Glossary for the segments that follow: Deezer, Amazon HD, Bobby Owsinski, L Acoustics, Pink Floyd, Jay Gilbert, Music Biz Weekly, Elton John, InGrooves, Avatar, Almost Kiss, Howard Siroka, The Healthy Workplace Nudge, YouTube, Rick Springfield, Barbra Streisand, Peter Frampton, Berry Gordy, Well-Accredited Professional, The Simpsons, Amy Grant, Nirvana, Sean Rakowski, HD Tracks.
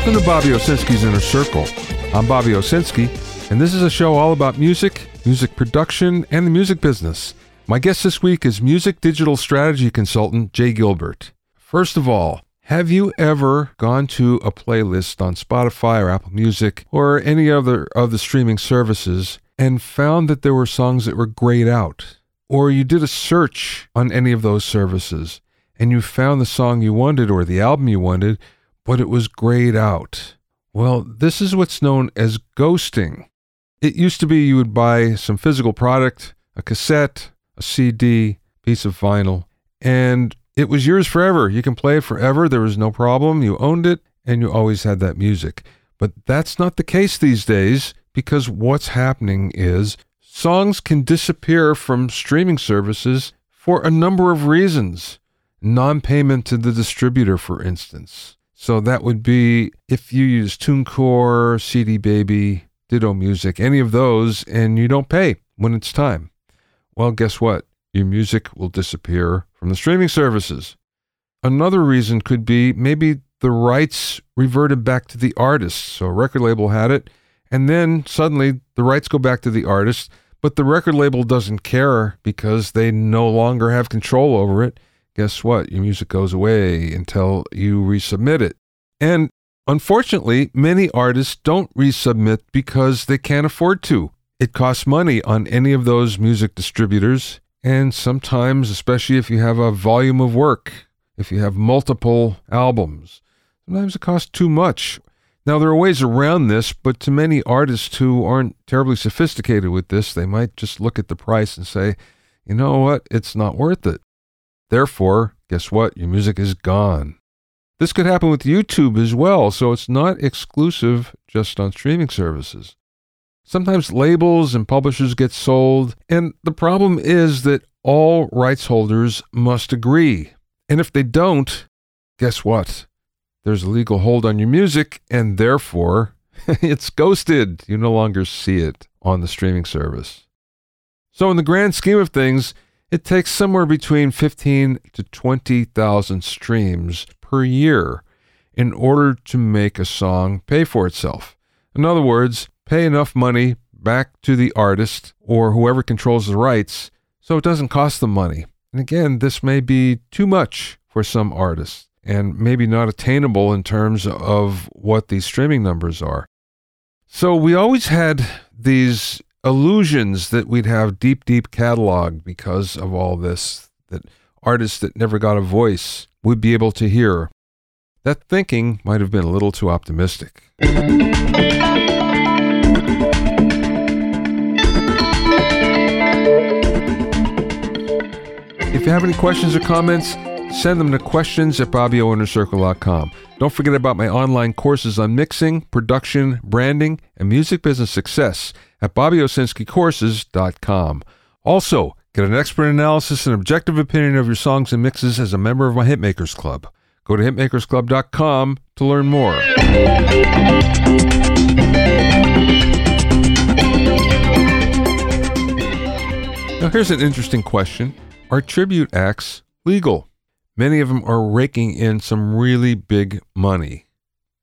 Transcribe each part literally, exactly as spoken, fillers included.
Welcome to Bobby Owsinski's Inner Circle. I'm Bobby Owsinski, and this is a show all about music, music production, and the music business. My guest this week is music digital strategy consultant Jay Gilbert. First of all, have you ever gone to a playlist on Spotify or Apple Music or any other of the streaming services and found that there were songs that were grayed out? Or you did a search on any of those services and you found the song you wanted or the album you wanted, but it was grayed out? Well, this is what's known as ghosting. It used to be you would buy some physical product, a cassette, a C D, piece of vinyl, and it was yours forever. You can play it forever. There was no problem. You owned it, and you always had that music. But that's not the case these days, because what's happening is songs can disappear from streaming services for a number of reasons. Non-payment to the distributor, for instance. So that would be if you use TuneCore, C D Baby, Ditto Music, any of those, and you don't pay when it's time. Well, guess what? Your music will disappear from the streaming services. Another reason could be maybe the rights reverted back to the artist. So a record label had it, and then suddenly the rights go back to the artist, but the record label doesn't care because they no longer have control over it. Guess what? Your music goes away until you resubmit it. And unfortunately, many artists don't resubmit because they can't afford to. It costs money on any of those music distributors, and sometimes, especially if you have a volume of work, if you have multiple albums, sometimes it costs too much. Now, there are ways around this, but to many artists who aren't terribly sophisticated with this, they might just look at the price and say, you know what, it's not worth it. Therefore, guess what, your music is gone. This could happen with YouTube as well, so it's not exclusive just on streaming services. Sometimes labels and publishers get sold, and the problem is that all rights holders must agree. And if they don't, guess what? There's a legal hold on your music, and therefore, it's ghosted. You no longer see it on the streaming service. So in the grand scheme of things, it takes somewhere between fifteen to twenty thousand streams per year in order to make a song pay for itself. In other words, pay enough money back to the artist or whoever controls the rights so it doesn't cost them money. And again, this may be too much for some artists and maybe not attainable in terms of what these streaming numbers are. So we always had these illusions that we'd have deep, deep catalog because of all this, that artists that never got a voice would be able to hear. That thinking might have been a little too optimistic. If you have any questions or comments, send them to questions at bobby o inner circle dot com. Don't forget about my online courses on mixing, production, branding, and music business success at bobby o sinski courses dot com. Also, get an expert analysis and objective opinion of your songs and mixes as a member of my Hitmakers Club. Go to hitmakers club dot com to learn more. Now, here's an interesting question. Are tribute acts legal? Many of them are raking in some really big money.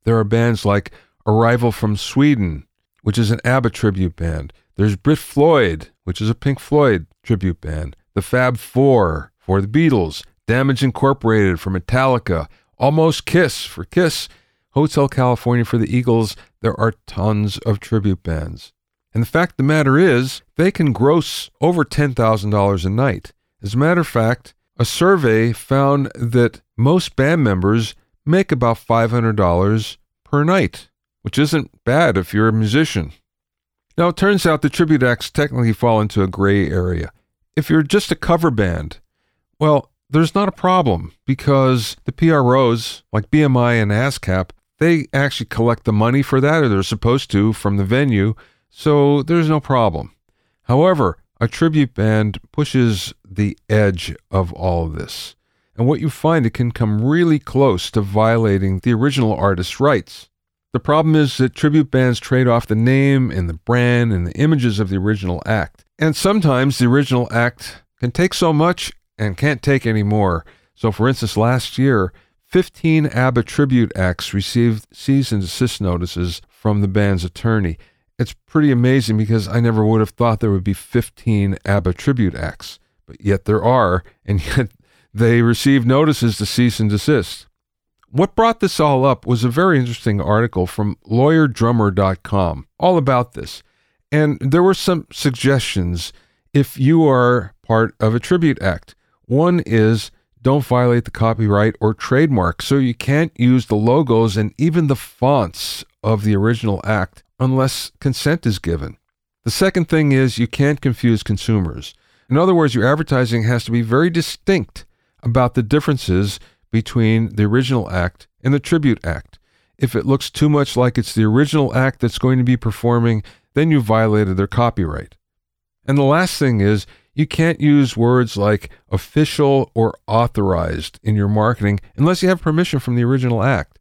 There are bands like Arrival from Sweden, which is an ABBA tribute band. There's Brit Floyd, which is a Pink Floyd tribute band. The Fab Four for the Beatles. Damage Incorporated for Metallica. Almost Kiss for Kiss. Hotel California for the Eagles. There are tons of tribute bands. And the fact of the matter is, they can gross over ten thousand dollars a night. As a matter of fact, a survey found that most band members make about five hundred dollars per night, which isn't bad if you're a musician. Now, it turns out the tribute acts technically fall into a gray area. If you're just a cover band, well, there's not a problem because the P R Os, like B M I and ASCAP, they actually collect the money for that, or they're supposed to, from the venue. So there's no problem. However, a tribute band pushes the edge of all of this. And what you find, it can come really close to violating the original artist's rights. The problem is that tribute bands trade off the name and the brand and the images of the original act. And sometimes the original act can take so much and can't take any more. So for instance, last year, fifteen ABBA tribute acts received cease and desist notices from the band's attorney. It's pretty amazing because I never would have thought there would be fifteen ABBA tribute acts, but yet there are, and yet they received notices to cease and desist. What brought this all up was a very interesting article from lawyer drummer dot com all about this. And there were some suggestions if you are part of a tribute act. One is don't violate the copyright or trademark, so you can't use the logos and even the fonts of the original act unless consent is given. The second thing is you can't confuse consumers. In other words, your advertising has to be very distinct about the differences between the original act and the tribute act. If it looks too much like it's the original act that's going to be performing, then you violated their copyright. And the last thing is you can't use words like official or authorized in your marketing unless you have permission from the original act.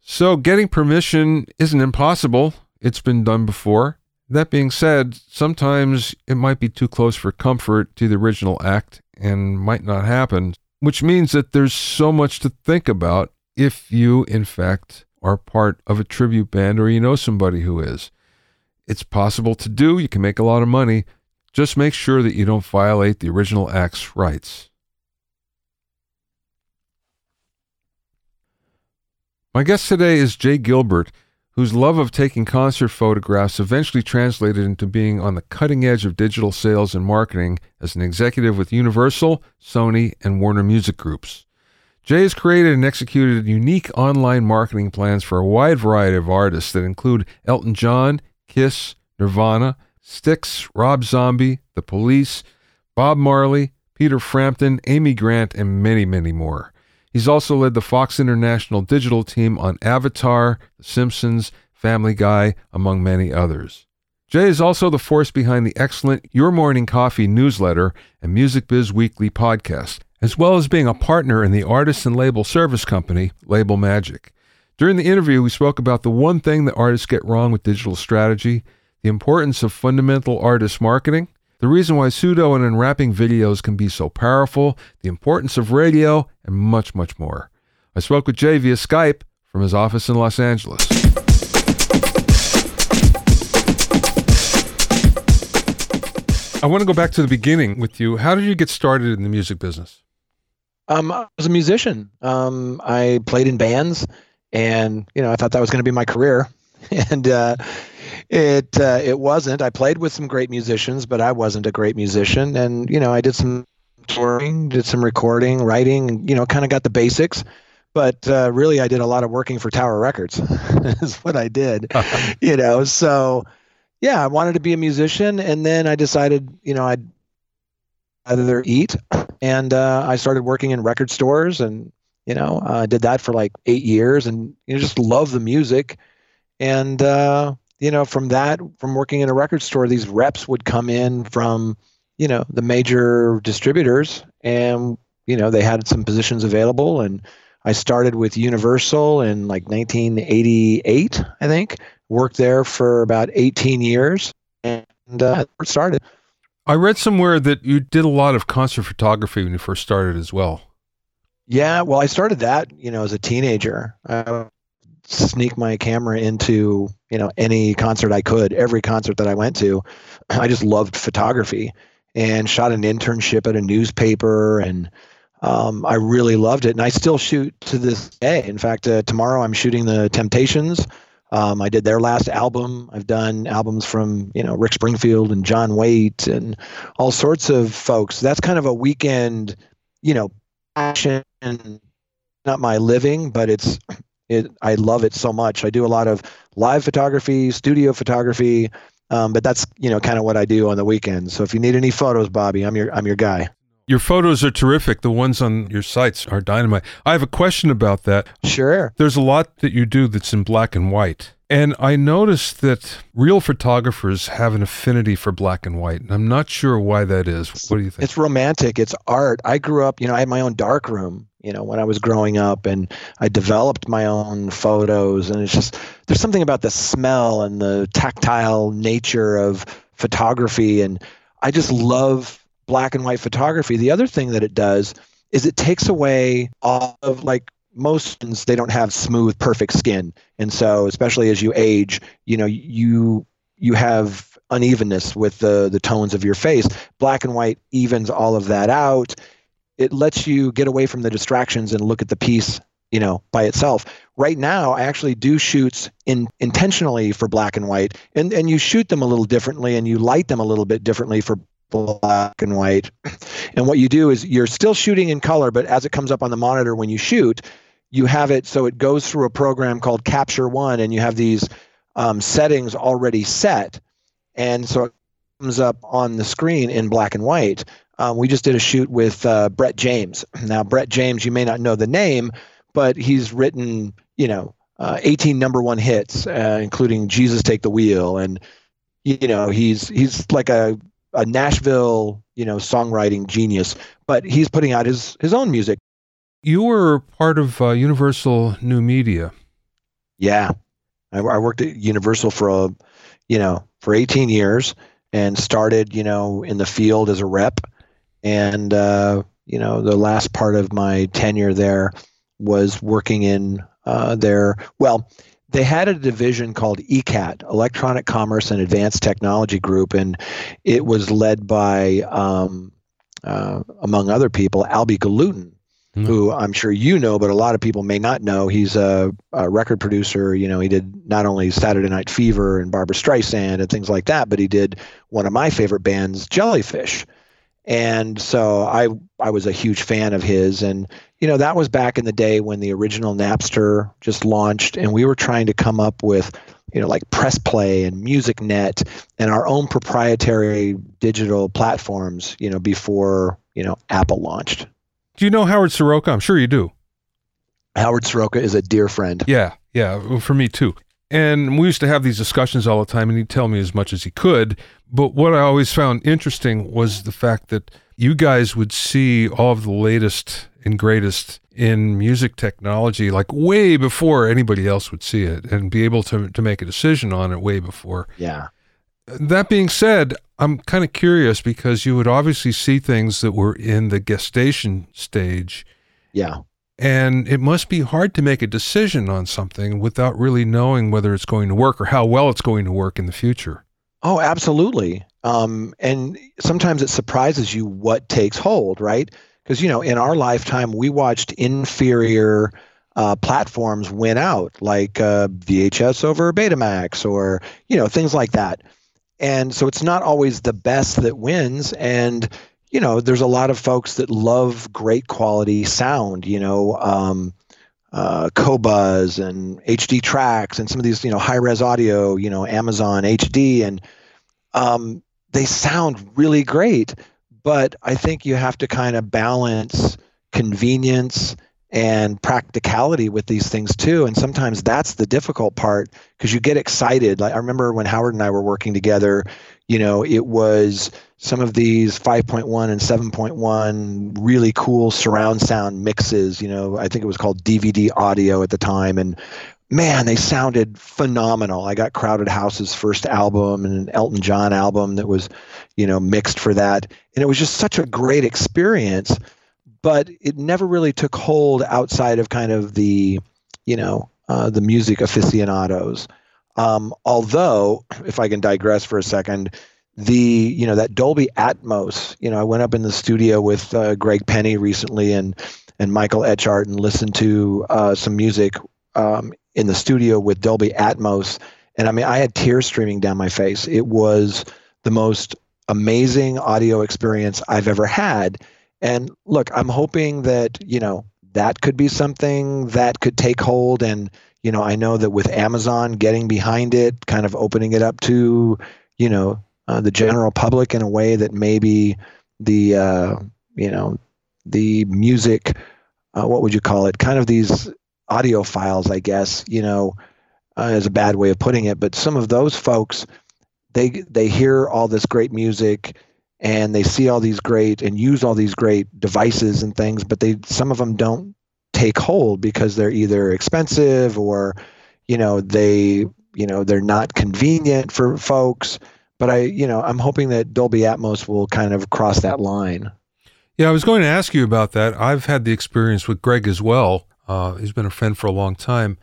So getting permission isn't impossible. It's been done before. That being said, sometimes it might be too close for comfort to the original act and might not happen, which means that there's so much to think about if you, in fact, are part of a tribute band or you know somebody who is. It's possible to do. You can make a lot of money. Just make sure that you don't violate the original act's rights. My guest today is Jay Gilbert, whose love of taking concert photographs eventually translated into being on the cutting edge of digital sales and marketing as an executive with Universal, Sony, and Warner Music Groups. Jay has created and executed unique online marketing plans for a wide variety of artists that include Elton John, Kiss, Nirvana, Styx, Rob Zombie, The Police, Bob Marley, Peter Frampton, Amy Grant, and many, many more. He's also led the Fox International digital team on Avatar, The Simpsons, Family Guy, among many others. Jay is also the force behind the excellent Your Morning Coffee newsletter and Music Biz Weekly podcast, as well as being a partner in the artist and label service company, Label Magic. During the interview, we spoke about the one thing that artists get wrong with digital strategy, the importance of fundamental artist marketing, the reason why pseudo and unwrapping videos can be so powerful, the importance of radio, and much, much more. I spoke with Jay via Skype from his office in Los Angeles. I want to go back to the beginning with you. How did you get started in the music business? Um, I was a musician. Um, I played in bands. And, you know, I thought that was going to be my career, and uh, it uh, it wasn't. I played with some great musicians, but I wasn't a great musician. And, you know, I did some touring, did some recording, writing, and, you know, kind of got the basics. But uh, really, I did a lot of working for Tower Records is what I did, you know. So, yeah, I wanted to be a musician. And then I decided, you know, I'd either eat. And uh, I started working in record stores and. You know, I uh, did that for like eight years and, you know, just love the music. And, uh, you know, from that, from working in a record store, these reps would come in from, you know, the major distributors and, you know, they had some positions available. And I started with Universal in like nineteen eighty-eight, I think, worked there for about eighteen years and uh, started. I read somewhere that you did a lot of concert photography when you first started as well. Yeah, well, I started that, you know, as a teenager. I would sneak my camera into, you know, any concert I could, every concert that I went to. I just loved photography and shot an internship at a newspaper, and um, I really loved it. And I still shoot to this day. In fact, uh, tomorrow I'm shooting The Temptations. Um, I did their last album. I've done albums from, you know, Rick Springfield and John Waite and all sorts of folks. That's kind of a weekend, you know, passion, not my living, but it's it I love it so much. I do a lot of live photography, studio photography, um, but that's, you know, kind of what I do on the weekends. So if you need any photos, Bobby, I'm your I'm your guy. Your photos are terrific. The ones on your sites are dynamite. I have a question about that. Sure. There's a lot that you do that's in black and white. And I noticed that real photographers have an affinity for black and white, and I'm not sure why that is. What do you think? It's romantic. It's art. I grew up, you know, I had my own darkroom, you know, when I was growing up, and I developed my own photos. And it's just, there's something about the smell and the tactile nature of photography. And I just love black and white photography. The other thing that it does is it takes away all of, like, most they don't have smooth, perfect skin, and so especially as you age, you know, you you have unevenness with the the tones of your face. Black and white evens all of that out. It lets you get away from the distractions and look at the piece, you know, by itself. Right now, I actually do shoots in intentionally for black and white, and and you shoot them a little differently, and you light them a little bit differently for black and white. And what you do is you're still shooting in color, but as it comes up on the monitor when you shoot, you have it so it goes through a program called Capture One, and you have these um, settings already set, and so it comes up on the screen in black and white. Um, we just did a shoot with uh, Brett James. Now, Brett James, you may not know the name, but he's written, you know, uh, eighteen number one hits, uh, including "Jesus Take the Wheel," and you know he's he's like a a Nashville, you know, songwriting genius. But he's putting out his his own music. You were part of uh, Universal New Media. Yeah, I, I worked at Universal for a, you know, for eighteen years, and started, you know, in the field as a rep. And uh, you know, the last part of my tenure there was working in uh, their, well, they had a division called E C A T, Electronic Commerce and Advanced Technology Group, and it was led by, um, uh, among other people, Albie Gullutin, mm-hmm. who I'm sure you know, but a lot of people may not know. He's a, a record producer. You know, he did not only Saturday Night Fever and Barbra Streisand and things like that, but he did one of my favorite bands, Jellyfish. And so I I was a huge fan of his. And, you know, that was back in the day when the original Napster just launched, and we were trying to come up with, you know, like Press Play and MusicNet and our own proprietary digital platforms, you know, before, you know, Apple launched. Do you know Howard Siroka? I'm sure you do. Howard Siroka is a dear friend. Yeah, yeah, for me too. And we used to have these discussions all the time, and he'd tell me as much as he could. But what I always found interesting was the fact that you guys would see all of the latest and greatest in music technology, like way before anybody else would see it, and be able to, to make a decision on it way before. Yeah. That being said, I'm kind of curious, because you would obviously see things that were in the gestation stage. Yeah. And it must be hard to make a decision on something without really knowing whether it's going to work or how well it's going to work in the future. Oh, absolutely. Um, and sometimes it surprises you what takes hold, right? Because, you know, in our lifetime, we watched inferior uh, platforms win out, like uh, V H S over Betamax, or, you know, things like that. And so it's not always the best that wins. And you know, there's a lot of folks that love great quality sound, you know, um, uh, Cobuz and H D Tracks and some of these, you know, high-res audio, you know, Amazon H D, and um, they sound really great. But I think you have to kind of balance convenience and practicality with these things too. And sometimes that's the difficult part, because you get excited. Like I remember when Howard and I were working together, you know, it was some of these five point one and seven point one really cool surround sound mixes. You know, I think it was called D V D Audio at the time. And man, they sounded phenomenal. I got Crowded House's first album and an Elton John album that was, you know, mixed for that. And it was just such a great experience, but it never really took hold outside of kind of the, you know, uh, the music aficionados. Um, although, if I can digress for a second, the, you know, that Dolby Atmos, you know, I went up in the studio with uh, Greg Penny recently and and Michael Etchart, and listened to uh, some music um, in the studio with Dolby Atmos. And I mean, I had tears streaming down my face. It was the most amazing audio experience I've ever had. And look, I'm hoping that, you know, that could be something that could take hold. And you know, I know that with Amazon getting behind it, kind of opening it up to, you know, uh, the general public in a way that maybe the, uh, you know, the music, uh, what would you call it? Kind of these audio files, I guess, you know, uh, is a bad way of putting it. But some of those folks, they they hear all this great music, and they see all these great and use all these great devices and things, but they some of them don't take hold because they're either expensive or, you know, they, you know, they're not convenient for folks. But I, you know, I'm hoping that Dolby Atmos will kind of cross that line. Yeah, I was going to ask you about that. I've had the experience with Greg as well. Uh, he's been a friend for a long time.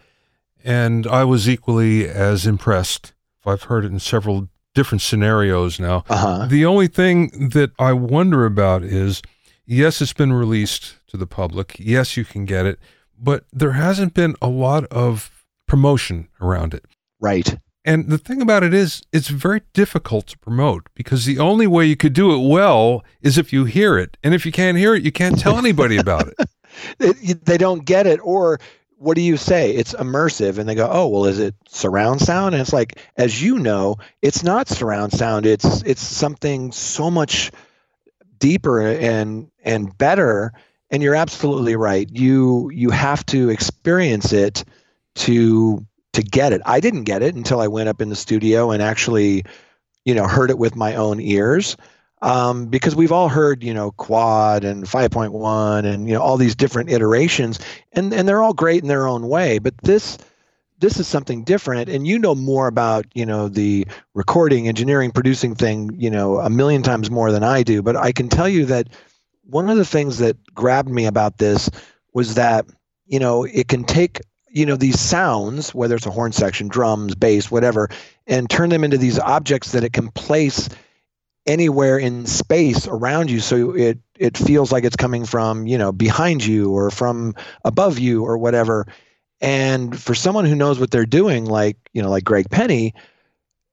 And I was equally as impressed. I've heard it in several different scenarios now. Uh-huh. The only thing that I wonder about is, yes, it's been released to the public. Yes, you can get it. But there hasn't been a lot of promotion around it. Right. And the thing about it is, it's very difficult to promote, because the only way you could do it well is if you hear it. And if you can't hear it, you can't tell anybody about it. They, they don't get it. Or what do you say? It's immersive. And they go, oh, well, is it surround sound? And it's like, as you know, it's not surround sound. It's it's something so much deeper and and better. And you're absolutely right. You you have to experience it to to get it. I didn't get it until I went up in the studio and actually, you know, heard it with my own ears. Um, because we've all heard, you know, quad and five point one and, you know, all these different iterations, and, and they're all great in their own way. But this this is something different. And you know more about, you know, the recording, engineering, producing thing, you know, a million times more than I do. But I can tell you that one of the things that grabbed me about this was that, you know, it can take, you know, these sounds, whether it's a horn section, drums, bass, whatever, and turn them into these objects that it can place anywhere in space around you. So it, it feels like it's coming from, you know, behind you or from above you or whatever. And for someone who knows what they're doing, like, you know, like Greg Penny,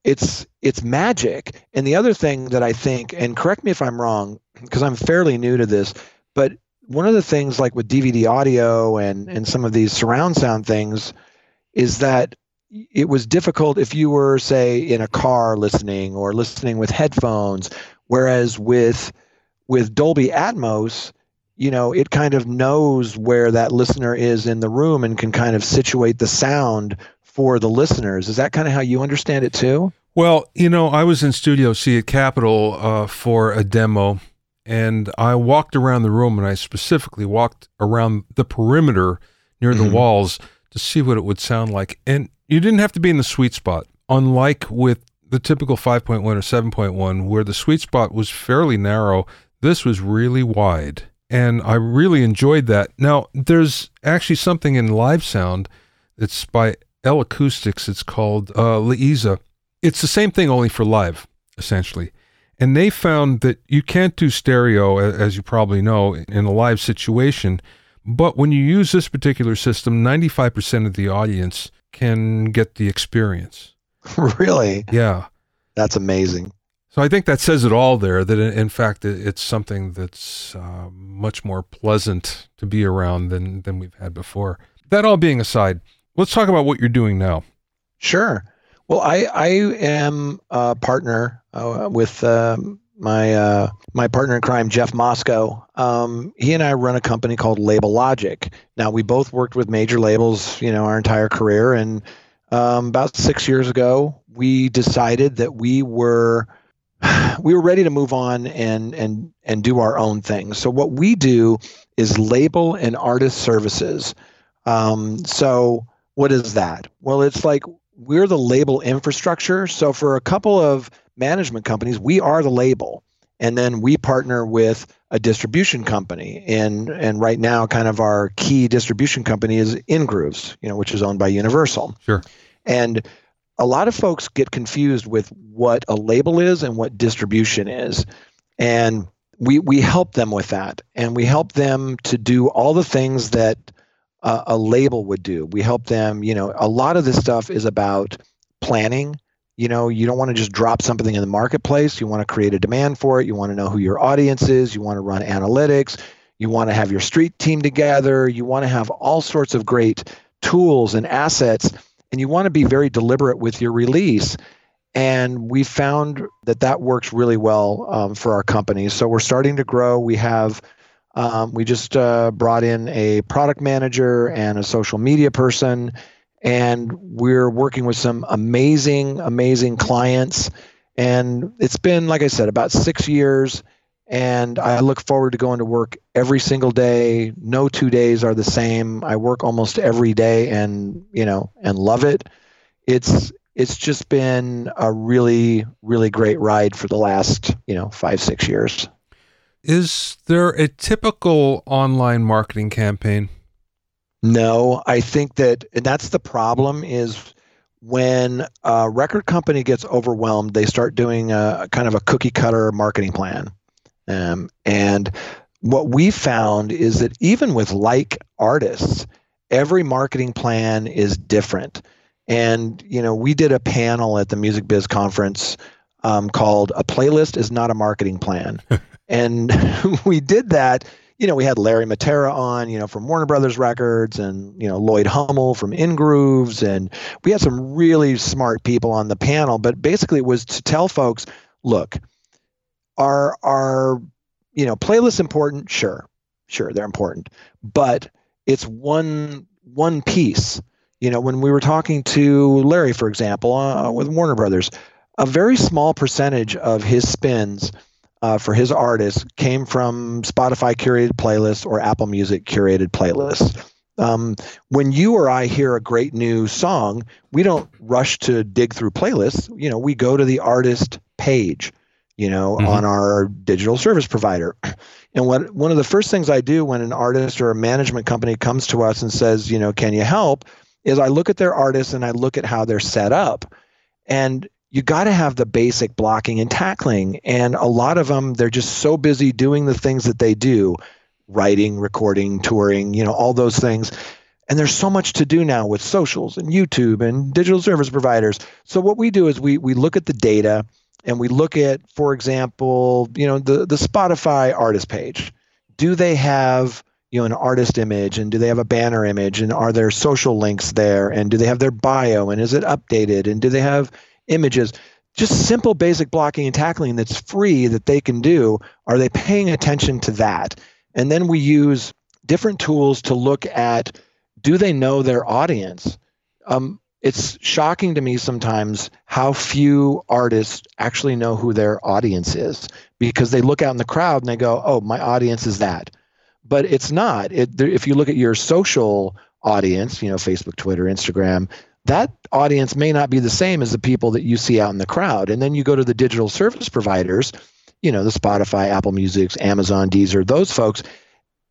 it's, it's magic. And the other thing that I think, and correct me if I'm wrong, because I'm fairly new to this, but one of the things like with D V D audio and, and some of these surround sound things is that it was difficult if you were, say, in a car listening or listening with headphones, whereas with, with Dolby Atmos, you know, it kind of knows where that listener is in the room and can kind of situate the sound for the listeners. Is that kind of how you understand it too? Well, you know, I was in Studio C at Capitol uh, for a demo, and I walked around the room, and I specifically walked around the perimeter near the mm-hmm. walls to see what it would sound like. And you didn't have to be in the sweet spot, unlike with the typical five point one or seven point one, where the sweet spot was fairly narrow. This was really wide, and I really enjoyed that. Now, there's actually something in live sound that's by L Acoustics. It's called uh, Lieza. It's the same thing, only for live, essentially. And they found that you can't do stereo, as you probably know, in a live situation. But when you use this particular system, ninety-five percent of the audience can get the experience. Really? Yeah. That's amazing. So I think that says it all there, that in fact, it's something that's uh, much more pleasant to be around than, than we've had before. That all being aside, let's talk about what you're doing now. Sure. Well, I, I am a partner uh, with um, my uh, my partner in crime, Jeff Mosko. Um, he and I run a company called Label Logic. Now, we both worked with major labels, you know, our entire career. And um, about six years ago, we decided that we were we were ready to move on and and and do our own thing. So what we do is label and artist services. Um, so what is that? Well, it's like, we're the label infrastructure. So for a couple of management companies, we are the label. And then we partner with a distribution company. And and right now, kind of our key distribution company is InGrooves, you know, which is owned by Universal. Sure. And a lot of folks get confused with what a label is and what distribution is. And we we help them with that. And we help them to do all the things that Uh, a label would do. We help them, you know, a lot of this stuff is about planning. You know, you don't want to just drop something in the marketplace. You want to create a demand for it. You want to know who your audience is. You want to run analytics. You want to have your street team together. You want to have all sorts of great tools and assets, and you want to be very deliberate with your release. And we found that that works really well um, for our company. So we're starting to grow. We have Um, we just uh, brought in a product manager and a social media person, and we're working with some amazing, amazing clients. And it's been, like I said, about six years, and I look forward to going to work every single day. No two days are the same. I work almost every day and, you know, and love it. It's it's just been a really, really great ride for the last, you know, five, six years. Is there a typical online marketing campaign? No, I think that, and that's the problem, is when a record company gets overwhelmed, they start doing a kind of a cookie cutter marketing plan. Um, and what we found is that even with like artists, every marketing plan is different. And, you know, we did a panel at the Music Biz conference um, called A Playlist is Not a Marketing Plan. And we did that. You know, we had Larry Matera on, you know, from Warner Brothers Records, and, you know, Lloyd Hummel from InGrooves. And we had some really smart people on the panel. But basically it was to tell folks, look, are, are, you know, playlists important? Sure. Sure. They're important, but it's one, one piece. You know, when we were talking to Larry, for example, uh, with Warner Brothers, a very small percentage of his spins uh, for his artists came from Spotify curated playlists or Apple Music curated playlists. Um, when you or I hear a great new song, we don't rush to dig through playlists. You know, we go to the artist page, you know, mm-hmm. on our digital service provider. And what one of the first things I do when an artist or a management company comes to us and says, you know, can you help? Is I look at their artists and I look at how they're set up. And you got to have the basic blocking and tackling. And a lot of them, they're just so busy doing the things that they do, writing, recording, touring, you know, all those things. And there's so much to do now with socials and YouTube and digital service providers. So what we do is we we look at the data and we look at, for example, you know, the, the Spotify artist page. Do they have, you know, an artist image, and do they have a banner image, and are there social links there, and do they have their bio, and is it updated, and do they have images? Just simple basic blocking and tackling that's free that they can do. Are they paying attention to that? And then we use different tools to look at, do they know their audience? Um, it's shocking to me sometimes how few artists actually know who their audience is, because they look out in the crowd and they go, oh, my audience is that. But it's not. It, if you look at your social audience, you know, Facebook, Twitter, Instagram, that audience may not be the same as the people that you see out in the crowd. And then you go to the digital service providers, you know, the Spotify, Apple Music, Amazon, Deezer, those folks,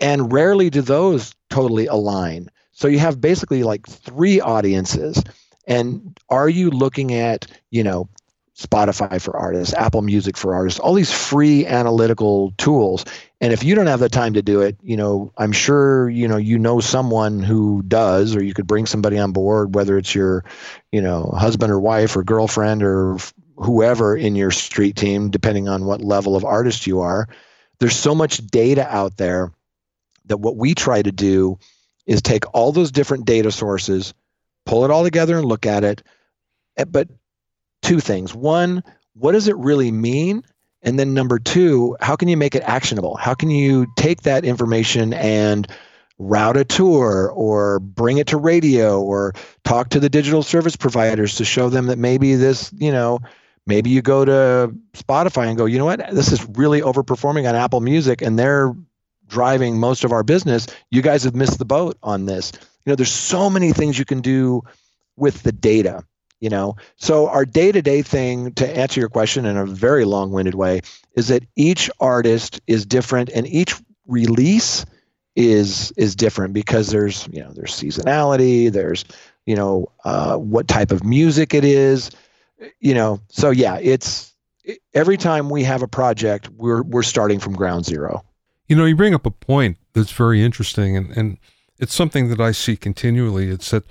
and rarely do those totally align. So you have basically like three audiences. And are you looking at, you know, Spotify for artists, Apple Music for artists, all these free analytical tools? And if you don't have the time to do it, you know, I'm sure, you know, you know someone who does, or you could bring somebody on board, whether it's your, you know, husband or wife or girlfriend or whoever in your street team, depending on what level of artist you are. There's so much data out there that what we try to do is take all those different data sources, pull it all together and look at it. But two things. One, what does it really mean? And then number two, how can you make it actionable? How can you take that information and route a tour, or bring it to radio, or talk to the digital service providers to show them that maybe this, you know, maybe you go to Spotify and go, you know what, this is really overperforming on Apple Music and they're driving most of our business. You guys have missed the boat on this. You know, there's so many things you can do with the data. You know, so our day-to-day thing, to answer your question in a very long-winded way, is that each artist is different and each release is is different, because there's, you know, there's seasonality, there's, you know, uh, what type of music it is, you know. So yeah, it's every time we have a project, we're we're starting from ground zero. You know, you bring up a point that's very interesting, and and it's something that I see continually. It's that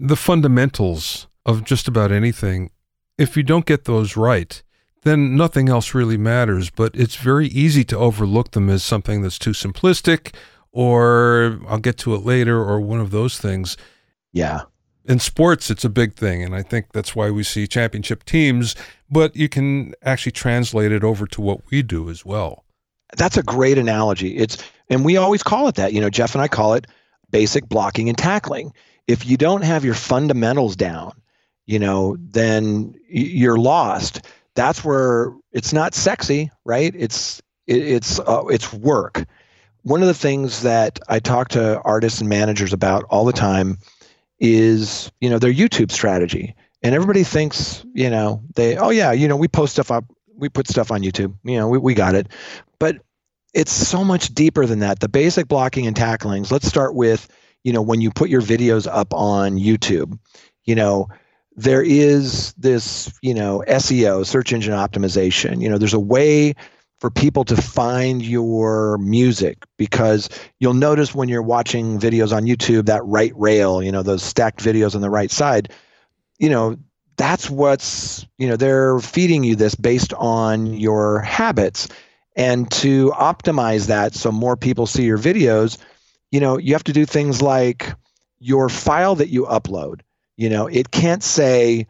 the fundamentals of just about anything, if you don't get those right, then nothing else really matters. But it's very easy to overlook them as something that's too simplistic, or I'll get to it later, or one of those things. Yeah. In sports, it's a big thing, and I think that's why we see championship teams, but you can actually translate it over to what we do as well. That's a great analogy. It's, and we always call it that. You know, Jeff and I call it basic blocking and tackling. If you don't have your fundamentals down, you know, then you're lost. That's where it's not sexy, right? It's it, it's uh, it's work. One of the things that I talk to artists and managers about all the time is, you know, their YouTube strategy. And everybody thinks, you know, they, oh yeah, you know, we post stuff up, we put stuff on YouTube, you know, we, we got it. But it's so much deeper than that. The basic blocking and tacklings. Let's start with, you know, when you put your videos up on YouTube, you know, there is this, you know, S E O, search engine optimization. You know, there's a way for people to find your music, because you'll notice when you're watching videos on YouTube, that right rail, you know, those stacked videos on the right side, you know, that's what's, you know, they're feeding you this based on your habits. And to optimize that so more people see your videos, you know, you have to do things like your file that you upload. You know, it can't say,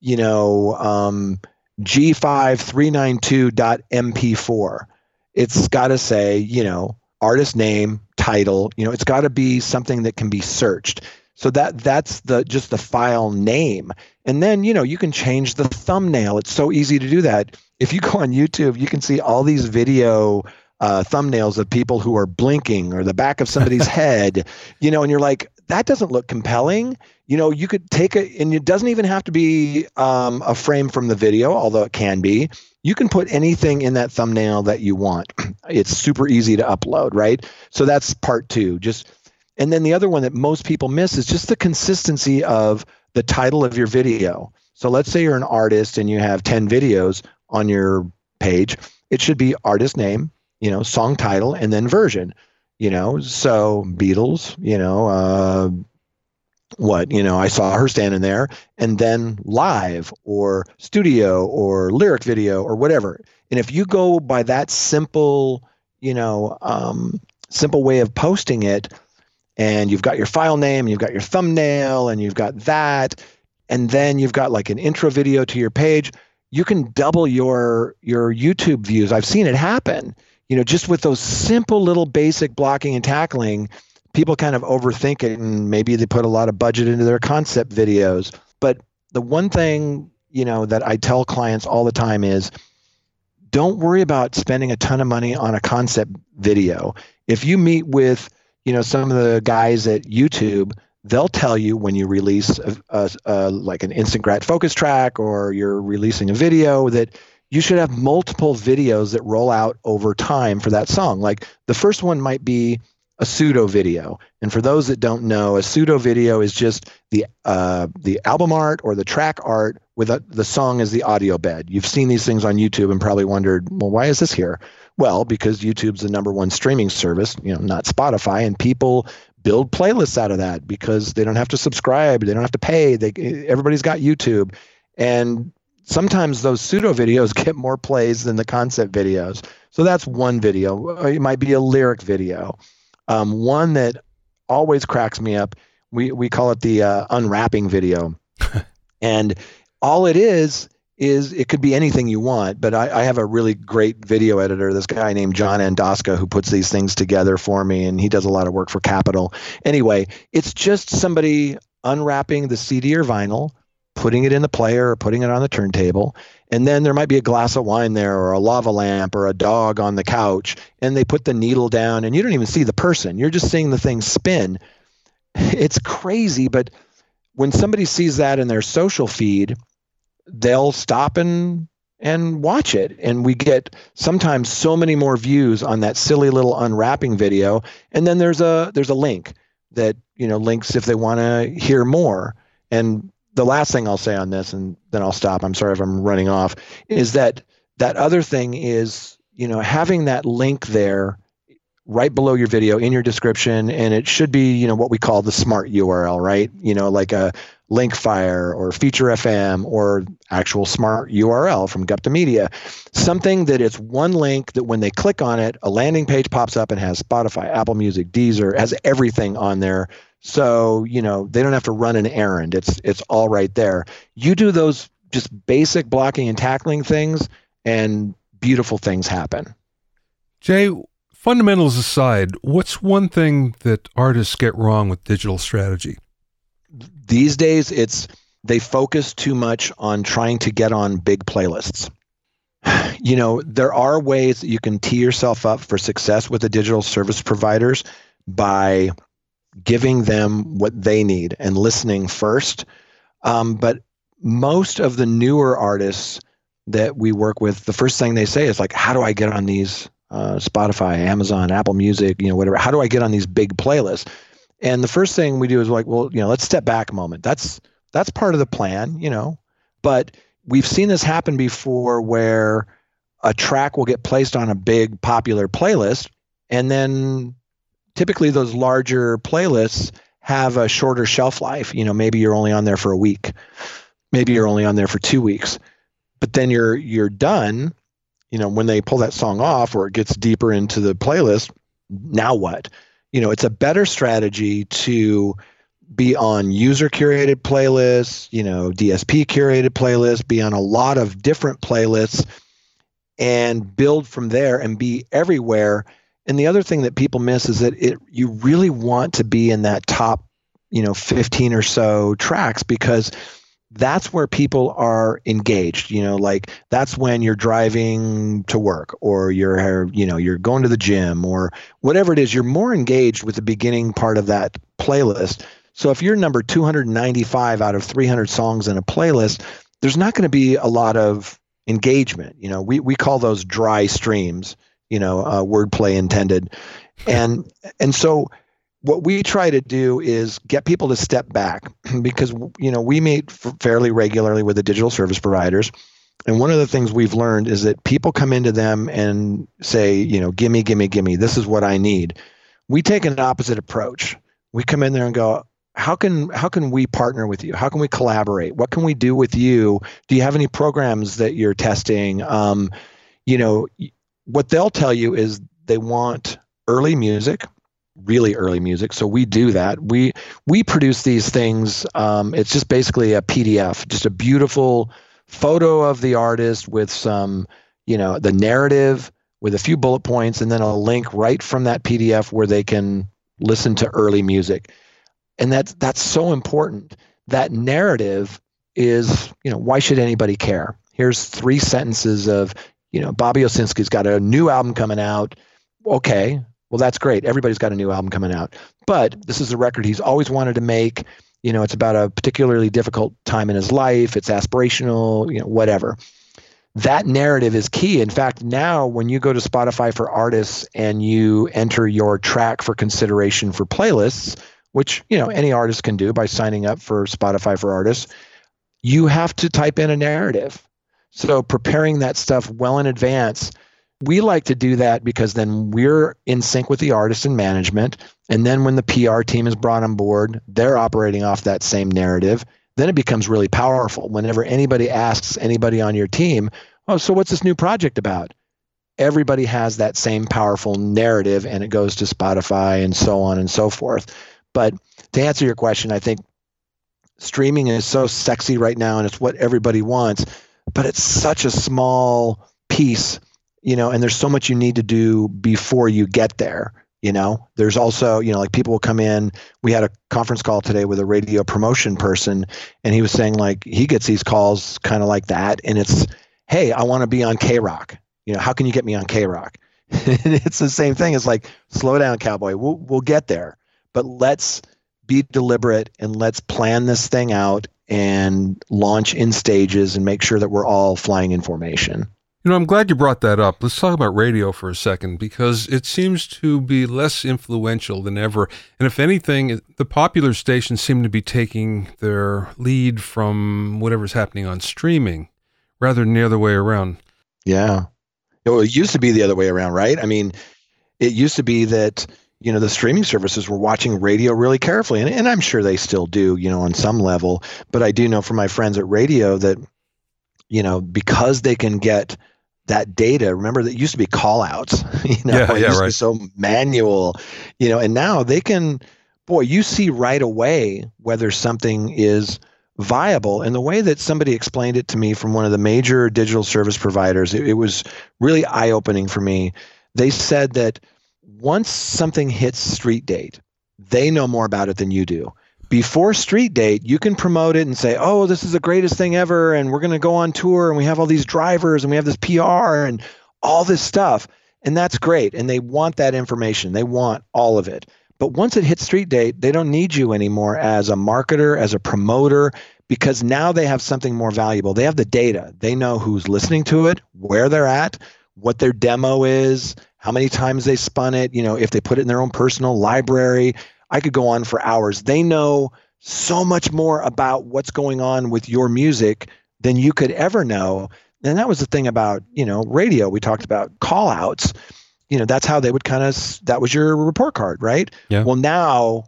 you know, um, G five three nine two dot M P four. It's got to say, you know, artist name, title. You know, it's got to be something that can be searched. So that that's the just the file name. And then, you know, you can change the thumbnail. It's so easy to do that. If you go on YouTube, you can see all these video uh, thumbnails of people who are blinking or the back of somebody's head, you know, and you're like, that doesn't look compelling. You know, you could take it, and it doesn't even have to be um, a frame from the video, although it can be. You can put anything in that thumbnail that you want. It's super easy to upload, right? So that's part two. Just, and then the other one that most people miss is just the consistency of the title of your video. So let's say you're an artist and you have ten videos on your page. It should be artist name, you know, song title, and then version. You know, so Beatles, you know, uh, what, you know, I saw her standing there, and then live or studio or lyric video or whatever. And if you go by that simple, you know, um, simple way of posting it, and you've got your file name, you've got your thumbnail, and you've got that, and then you've got like an intro video to your page, you can double your your YouTube views. I've seen it happen. You know, just with those simple little basic blocking and tackling, people kind of overthink it, and maybe they put a lot of budget into their concept videos. But the one thing, you know, that I tell clients all the time is, don't worry about spending a ton of money on a concept video. If you meet with, you know, some of the guys at YouTube, they'll tell you when you release a, a, a, like an instant grat focus track, or you're releasing a video, that you should have multiple videos that roll out over time for that song. Like the first one might be a pseudo video. And for those that don't know, a pseudo video is just the uh, the album art or the track art with a, the song as the audio bed. You've seen these things on YouTube and probably wondered, well, why is this here? Well, because YouTube's the number one streaming service, you know, not Spotify, and people build playlists out of that because they don't have to subscribe, they don't have to pay. They everybody's got YouTube. And sometimes those pseudo videos get more plays than the concept videos. So that's one video. It might be a lyric video. Um, one that always cracks me up, we we call it the uh, unwrapping video. And all it is, is it could be anything you want. But I, I have a really great video editor, this guy named John Andoska, who puts these things together for me. And he does a lot of work for Capital. Anyway, it's just somebody unwrapping the C D or vinyl, putting it in the player or putting it on the turntable. And then there might be a glass of wine there, or a lava lamp, or a dog on the couch. And they put the needle down, and you don't even see the person. You're just seeing the thing spin. It's crazy. But when somebody sees that in their social feed, they'll stop and and watch it. And we get sometimes so many more views on that silly little unwrapping video. And then there's a there's a link that, you know, links if they want to hear more. And the last thing I'll say on this, and then I'll stop, I'm sorry if I'm running off, is that that other thing is, you know, having that link there right below your video in your description, and it should be, you know, what we call the smart U R L, right? You know, like a Linkfire or Feature F M or actual smart U R L from Gupta Media, something that it's one link that when they click on it, a landing page pops up and has Spotify, Apple Music, Deezer, has everything on there. So, you know, they don't have to run an errand. It's it's all right there. You do those just basic blocking and tackling things, and beautiful things happen. Jay, fundamentals aside, what's one thing that artists get wrong with digital strategy? These days, it's they focus too much on trying to get on big playlists. You know, there are ways that you can tee yourself up for success with the digital service providers by giving them what they need and listening first. Um, but most of the newer artists that we work with, the first thing they say is like, how do I get on these uh, Spotify, Amazon, Apple Music, you know, whatever. How do I get on these big playlists? And the first thing we do is like, well, you know, let's step back a moment. That's that's part of the plan, you know. But we've seen this happen before where a track will get placed on a big popular playlist, and then typically those larger playlists have a shorter shelf life. You know, maybe you're only on there for a week. Maybe you're only on there for two weeks. But then you're you're done. You know, when they pull that song off or it gets deeper into the playlist, now what? You know, it's a better strategy to be on user-curated playlists, you know, D S P-curated playlists, be on a lot of different playlists, and build from there and be everywhere. And the other thing that people miss is that it you really want to be in that top, you know, fifteen or so tracks, because that's where people are engaged. You know, like that's when you're driving to work, or you're, you know, you're going to the gym, or whatever it is, you're more engaged with the beginning part of that playlist. So if you're number two hundred ninety-five out of three hundred songs in a playlist, there's not going to be a lot of engagement. You know, we, we call those dry streams, you know, uh, wordplay intended. And, and so what we try to do is get people to step back, because, you know, we meet f- fairly regularly with the digital service providers. And one of the things we've learned is that people come into them and say, you know, gimme, gimme, gimme, this is what I need. We take an opposite approach. We come in there and go, how can, how can we partner with you? How can we collaborate? What can we do with you? Do you have any programs that you're testing? Um, you know, what they'll tell you is they want early music, really early music. So we do that. We, we produce these things. Um, it's just basically a P D F, just a beautiful photo of the artist with some, you know, the narrative with a few bullet points, and then a link right from that P D F where they can listen to early music. And that's, that's so important. That narrative is, you know, why should anybody care? Here's three sentences of, you know, Bobby Owsinski's got a new album coming out. Okay, well, that's great. Everybody's got a new album coming out. But this is a record he's always wanted to make. You know, it's about a particularly difficult time in his life. It's aspirational, you know, whatever. That narrative is key. In fact, now when you go to Spotify for Artists and you enter your track for consideration for playlists, which, you know, any artist can do by signing up for Spotify for Artists, you have to type in a narrative. So preparing that stuff well in advance, we like to do that because then we're in sync with the artist and management. And then when the P R team is brought on board, they're operating off that same narrative. Then it becomes really powerful. Whenever anybody asks anybody on your team, oh, so what's this new project about? Everybody has that same powerful narrative, and it goes to Spotify and so on and so forth. But to answer your question, I think streaming is so sexy right now, and it's what everybody wants, but it's such a small piece, you know, and there's so much you need to do before you get there. You know, there's also, you know, like people will come in. We had a conference call today with a radio promotion person, and he was saying like, he gets these calls kind of like that. And it's, hey, I want to be on K-Rock. You know, how can you get me on K-Rock? It's the same thing. It's like, slow down, cowboy. We'll, we'll get there. But let's be deliberate and let's plan this thing out and launch in stages and make sure that we're all flying in formation. You know, I'm glad you brought that up. Let's talk about radio for a second, because it seems to be less influential than ever. And if anything, the popular stations seem to be taking their lead from whatever's happening on streaming rather than the other way around. Yeah. Well, it used to be the other way around, right? I mean, it used to be that, you know, the streaming services were watching radio really carefully, and, and I'm sure they still do, you know, on some level. But I do know from my friends at radio that, you know, because they can get that data, remember that used to be call outs, you know, yeah, it yeah, used right. to be so manual, you know, and now they can, boy, you see right away whether something is viable. And the way that somebody explained it to me from one of the major digital service providers, it, it was really eye-opening for me. They said that once something hits street date, they know more about it than you do. Before street date, you can promote it and say, oh, this is the greatest thing ever, and we're going to go on tour, and we have all these drivers, and we have this P R, and all this stuff. And that's great. And they want that information. They want all of it. But once it hits street date, they don't need you anymore as a marketer, as a promoter, because now they have something more valuable. They have the data. They know who's listening to it, where they're at, what their demo is, how many times they spun it, you know, if they put it in their own personal library. I could go on for hours. They know so much more about what's going on with your music than you could ever know. And that was the thing about, you know, radio. We talked about call outs. You know, that's how they would kind of, that was your report card, right? Yeah. Well, now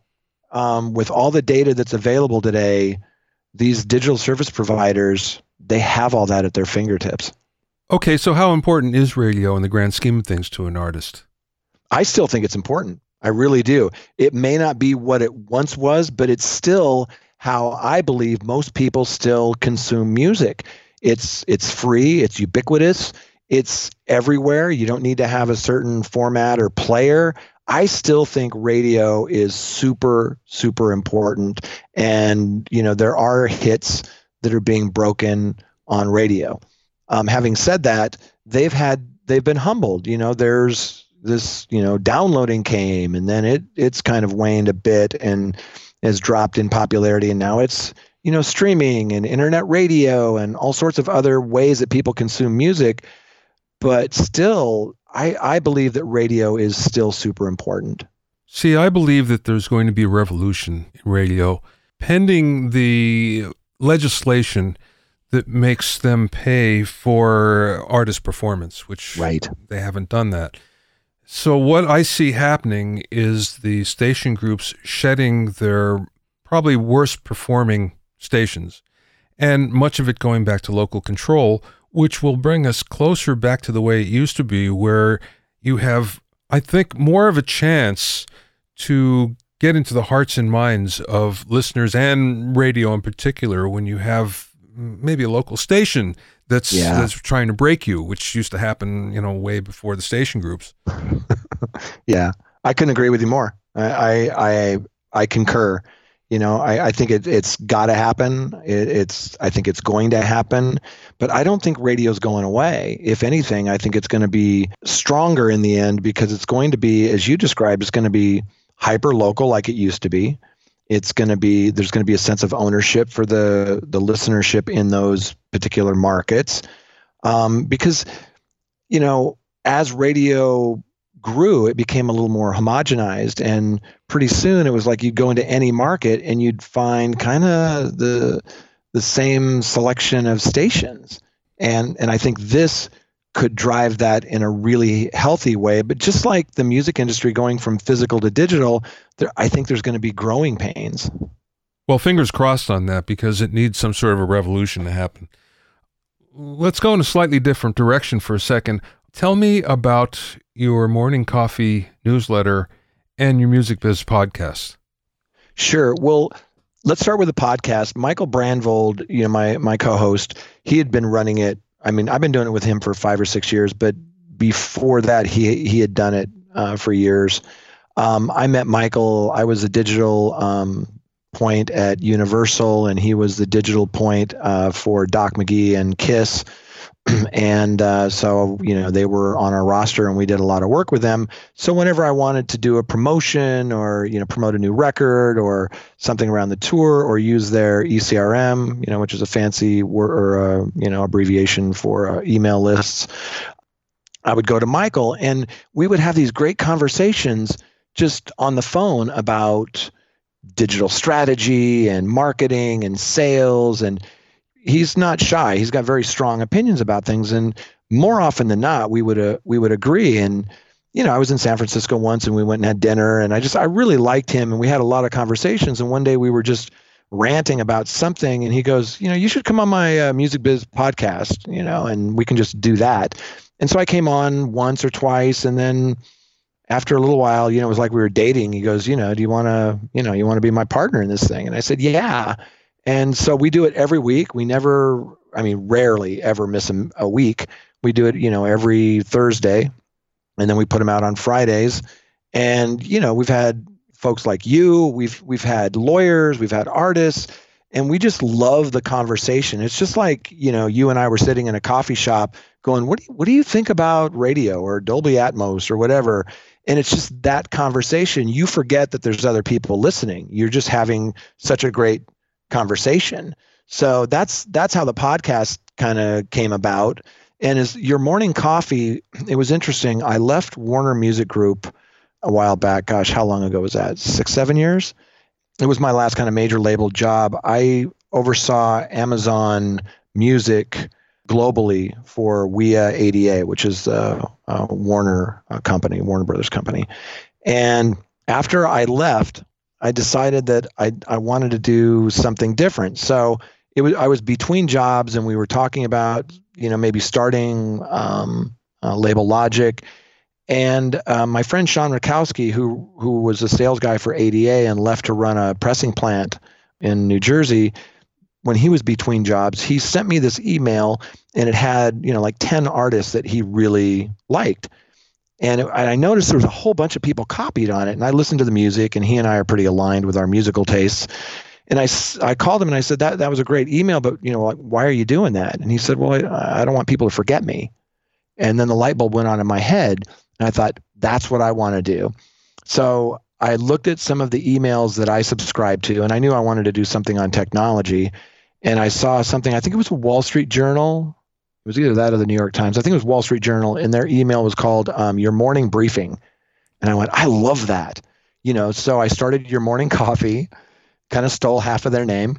um, with all the data that's available today, these digital service providers, they have all that at their fingertips. Okay, so how important is radio in the grand scheme of things to an artist? I still think it's important. I really do. It may not be what it once was, but it's still how I believe most people still consume music. It's it's free, it's ubiquitous, it's everywhere. You don't need to have a certain format or player. I still think radio is super, super important. And, you know, there are hits that are being broken on radio. Um, having said that, they've had, they've been humbled. You know, there's this, you know, downloading came and then it, it's kind of waned a bit and has dropped in popularity. And now it's, you know, streaming and internet radio and all sorts of other ways that people consume music. But still, I, I believe that radio is still super important. See, I believe that there's going to be a revolution in radio pending the legislation that makes them pay for artist performance, which right. They haven't done that. So what I see happening is the station groups shedding their probably worst performing stations, and much of it going back to local control, which will bring us closer back to the way it used to be, where you have, I think, more of a chance to get into the hearts and minds of listeners and radio in particular when you have maybe a local station that's yeah. that's trying to break you, which used to happen, you know, way before the station groups. Yeah, I couldn't agree with you more. I I I, I concur. You know, I, I think it, it's got to happen. It, it's I think it's going to happen, but I don't think radio's going away. If anything, I think it's going to be stronger in the end because it's going to be, as you described, it's going to be hyper local like it used to be. It's going to be, there's going to be a sense of ownership for the, the listenership in those particular markets. Um, because, you know, as radio grew, it became a little more homogenized. And pretty soon it was like you'd go into any market and you'd find kind of the the same selection of stations. And and I think this could drive that in a really healthy way. But just like the music industry going from physical to digital, there, I think there's going to be growing pains. Well, fingers crossed on that, because it needs some sort of a revolution to happen. Let's go in a slightly different direction for a second. Tell me about your morning coffee newsletter and your Music Biz podcast. Sure. Well, let's start with the podcast. Michael Brandvold, you know, my, my co-host, he had been running it. I mean, I've been doing it with him for five or six years, but before that, he he had done it uh, for years. Um, I met Michael. I was a digital um, point at Universal, and he was the digital point uh, for Doc McGee and Kiss. And uh, so, you know, they were on our roster, and we did a lot of work with them. So whenever I wanted to do a promotion or, you know, promote a new record or something around the tour or use their E C R M, you know, which is a fancy word or, a, you know, abbreviation for uh, email lists, I would go to Michael, and we would have these great conversations just on the phone about digital strategy and marketing and sales. And he's not shy. He's got very strong opinions about things, and more often than not, we would uh, we would agree. And you know, I was in San Francisco once, and we went and had dinner, and I just I really liked him, and we had a lot of conversations. And one day we were just ranting about something, and he goes, you know, you should come on my uh, Music Biz podcast, you know, and we can just do that. And so I came on once or twice, and then after a little while, you know, it was like we were dating. He goes, you know, do you want to, you know, you want to be my partner in this thing? And I said, yeah. And so we do it every week. We never, I mean, rarely ever miss a, a week. We do it, you know, every Thursday, and then we put them out on Fridays. And, you know, we've had folks like you, we've, we've had lawyers, we've had artists, and we just love the conversation. It's just like, you know, you and I were sitting in a coffee shop going, what do you, what do you think about radio or Dolby Atmos or whatever? And it's just that conversation. You forget that there's other people listening. You're just having such a great conversation. So that's that's how the podcast kind of came about. And as Your Morning Coffee, it was interesting. I left Warner Music Group a while back. Gosh, how long ago was that? Six, seven years? It was my last kind of major label job. I oversaw Amazon Music globally for W E A A D A, which is a, a Warner a company, Warner Brothers company. And after I left, I decided that I I wanted to do something different. So it was I was between jobs, and we were talking about, you know, maybe starting um, uh, Label Logic. And uh, my friend Sean Rakowski, who who was a sales guy for A D A and left to run a pressing plant in New Jersey, when he was between jobs, he sent me this email, and it had, you know, like ten artists that he really liked. And, it, and I noticed there was a whole bunch of people copied on it. And I listened to the music, and he and I are pretty aligned with our musical tastes. And I, I called him and I said, that that was a great email, but, you know, like, why are you doing that? And he said, well, I, I don't want people to forget me. And then the light bulb went on in my head, and I thought, that's what I want to do. So I looked at some of the emails that I subscribed to, and I knew I wanted to do something on technology. And I saw something, I think it was a Wall Street Journal. It was either that or the New York Times. I think it was Wall Street Journal, and their email was called um, Your Morning Briefing. And I went, I love that. You know, so I started Your Morning Coffee, kind of stole half of their name.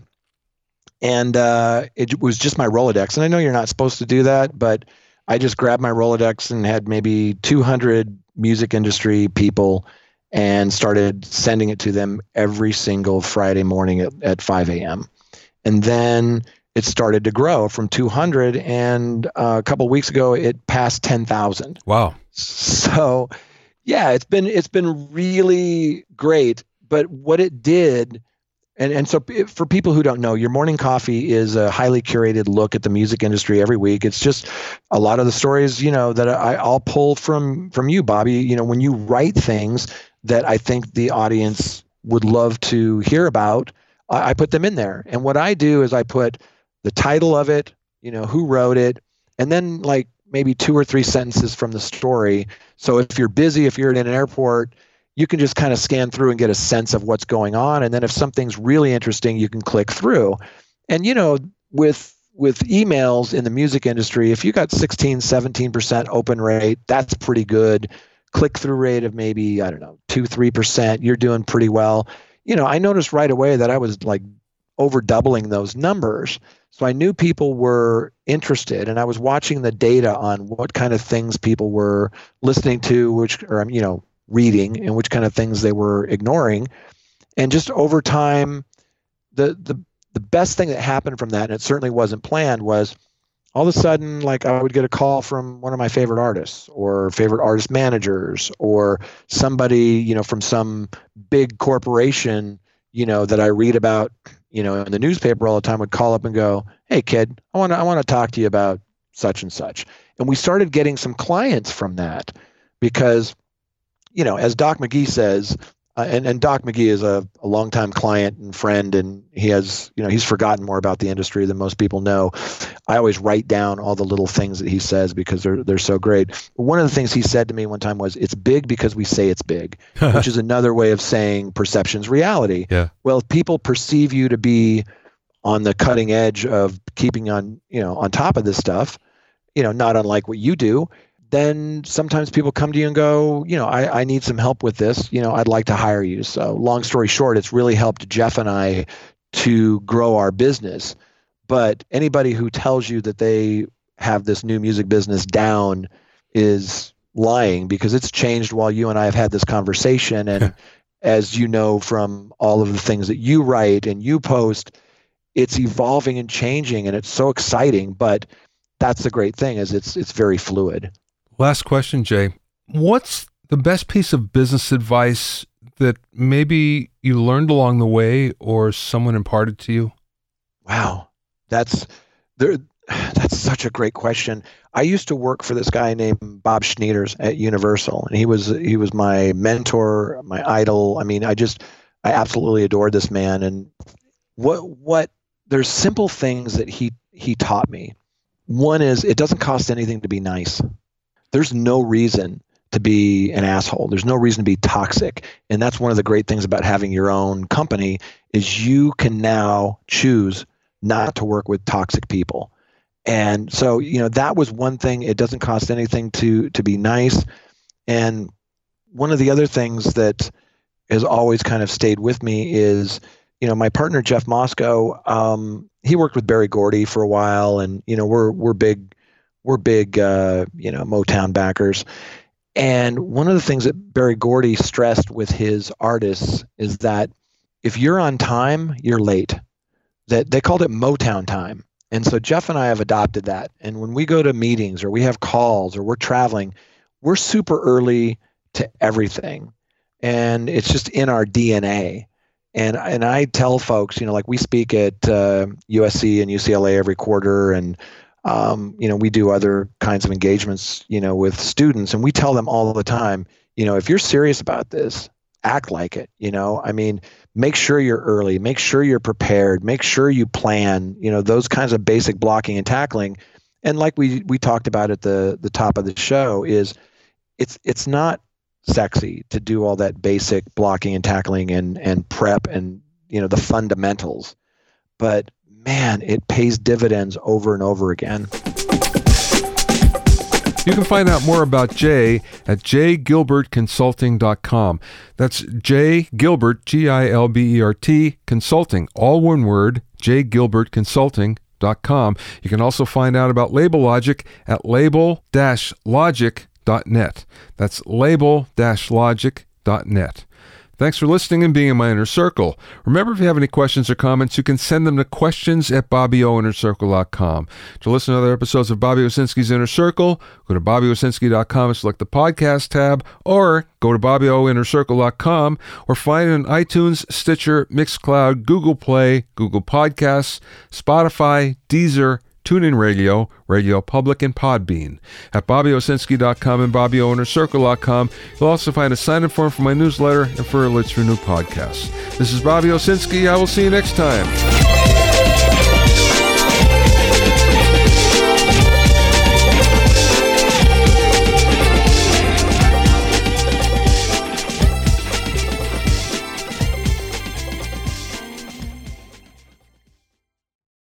And uh, it was just my Rolodex. And I know you're not supposed to do that, but I just grabbed my Rolodex and had maybe two hundred music industry people and started sending it to them every single Friday morning at, at five a.m. And then it started to grow from two hundred, and uh, a couple of weeks ago, it passed ten thousand. Wow! So, yeah, it's been it's been really great. But what it did, and and so it, for people who don't know, Your Morning Coffee is a highly curated look at the music industry every week. It's just a lot of the stories, you know, that I, I'll pull from from you, Bobby. You know, when you write things that I think the audience would love to hear about, I, I put them in there. And what I do is I put the title of it, you know, who wrote it, and then like maybe two or three sentences from the story. So if you're busy, if you're in an airport, you can just kind of scan through and get a sense of what's going on. And then if something's really interesting, you can click through. And, you know, with with emails in the music industry, if you got sixteen, seventeen percent open rate, that's pretty good. Click through rate of maybe, I don't know, two, three percent, you're doing pretty well. You know, I noticed right away that I was like over doubling those numbers. So I knew people were interested, and I was watching the data on what kind of things people were listening to, which, or, you know, reading, and which kind of things they were ignoring. And just over time, the, the, the best thing that happened from that, and it certainly wasn't planned, was all of a sudden, like, I would get a call from one of my favorite artists or favorite artist managers or somebody, you know, from some big corporation, you know, that I read about, you know, in the newspaper all the time, would call up and go, hey, kid, I want to I want to talk to you about such and such. And we started getting some clients from that because, you know, as Doc McGee says, uh, and, and Doc McGee is a, a longtime client and friend, and he has, you know, he's forgotten more about the industry than most people know. I always write down all the little things that he says because they're they're so great. One of the things he said to me one time was, it's big because we say it's big, which is another way of saying perception's reality. Yeah. Well, if people perceive you to be on the cutting edge of keeping on, you know, on top of this stuff, you know, not unlike what you do, then sometimes people come to you and go, you know, I, I need some help with this. You know, I'd like to hire you. So long story short, it's really helped Jeff and I to grow our business. But anybody who tells you that they have this new music business down is lying, because it's changed while you and I have had this conversation. And as you know, from all of the things that you write and you post, it's evolving and changing, and it's so exciting. But that's the great thing, is it's it's very fluid. Last question, Jay. What's the best piece of business advice that maybe you learned along the way or someone imparted to you? Wow. That's there. That's such a great question. I used to work for this guy named Bob Schneiders at Universal, and he was he was my mentor, my idol. I mean, I just I absolutely adored this man. And what what there's simple things that he he taught me. One is, it doesn't cost anything to be nice. There's no reason to be an asshole. There's no reason to be toxic. And that's one of the great things about having your own company, is you can now choose not to work with toxic people. And so, you know, that was one thing. It doesn't cost anything to to be nice. And one of the other things that has always kind of stayed with me is, you know, my partner, Jeff Mosko, um, he worked with Berry Gordy for a while, and, you know, we're, we're big, we're big, uh, you know, Motown backers. And one of the things that Berry Gordy stressed with his artists is that if you're on time, you're late. That they called it Motown time. And so Jeff and I have adopted that. And when we go to meetings or we have calls or we're traveling, we're super early to everything. And it's just in our D N A. And, and I tell folks, you know, like we speak at uh, U S C and U C L A every quarter, and, um, you know, we do other kinds of engagements, you know, with students, and we tell them all the time, you know, if you're serious about this, act like it, you know, I mean, make sure you're early, make sure you're prepared, make sure you plan, you know, those kinds of basic blocking and tackling. And like we, we talked about at the, the top of the show is it's, it's not sexy to do all that basic blocking and tackling and, and prep and, you know, the fundamentals, but man, it pays dividends over and over again. You can find out more about Jay at jay gilbert consulting dot com. That's Jay Gilbert, G I L B E R T, consulting, all one word, jay gilbert consulting dot com. You can also find out about Label Logic at label dash logic dot net. That's label dash logic dot net. Thanks for listening and being in my inner circle. Remember, if you have any questions or comments, you can send them to questions at bobby o inner circle dot com. To listen to other episodes of Bobby Owsinski's Inner Circle, go to bobby osinski dot com and select the podcast tab, or go to bobby o inner circle dot com, or find it on iTunes, Stitcher, Mixcloud, Google Play, Google Podcasts, Spotify, Deezer, TuneIn Radio, Radio Public, and Podbean. At bobby osinski dot com and bobby o inner circle dot com, you'll also find a sign-up form for my newsletter and for alerts for new podcasts. This is Bobby Owsinski. I will see you next time.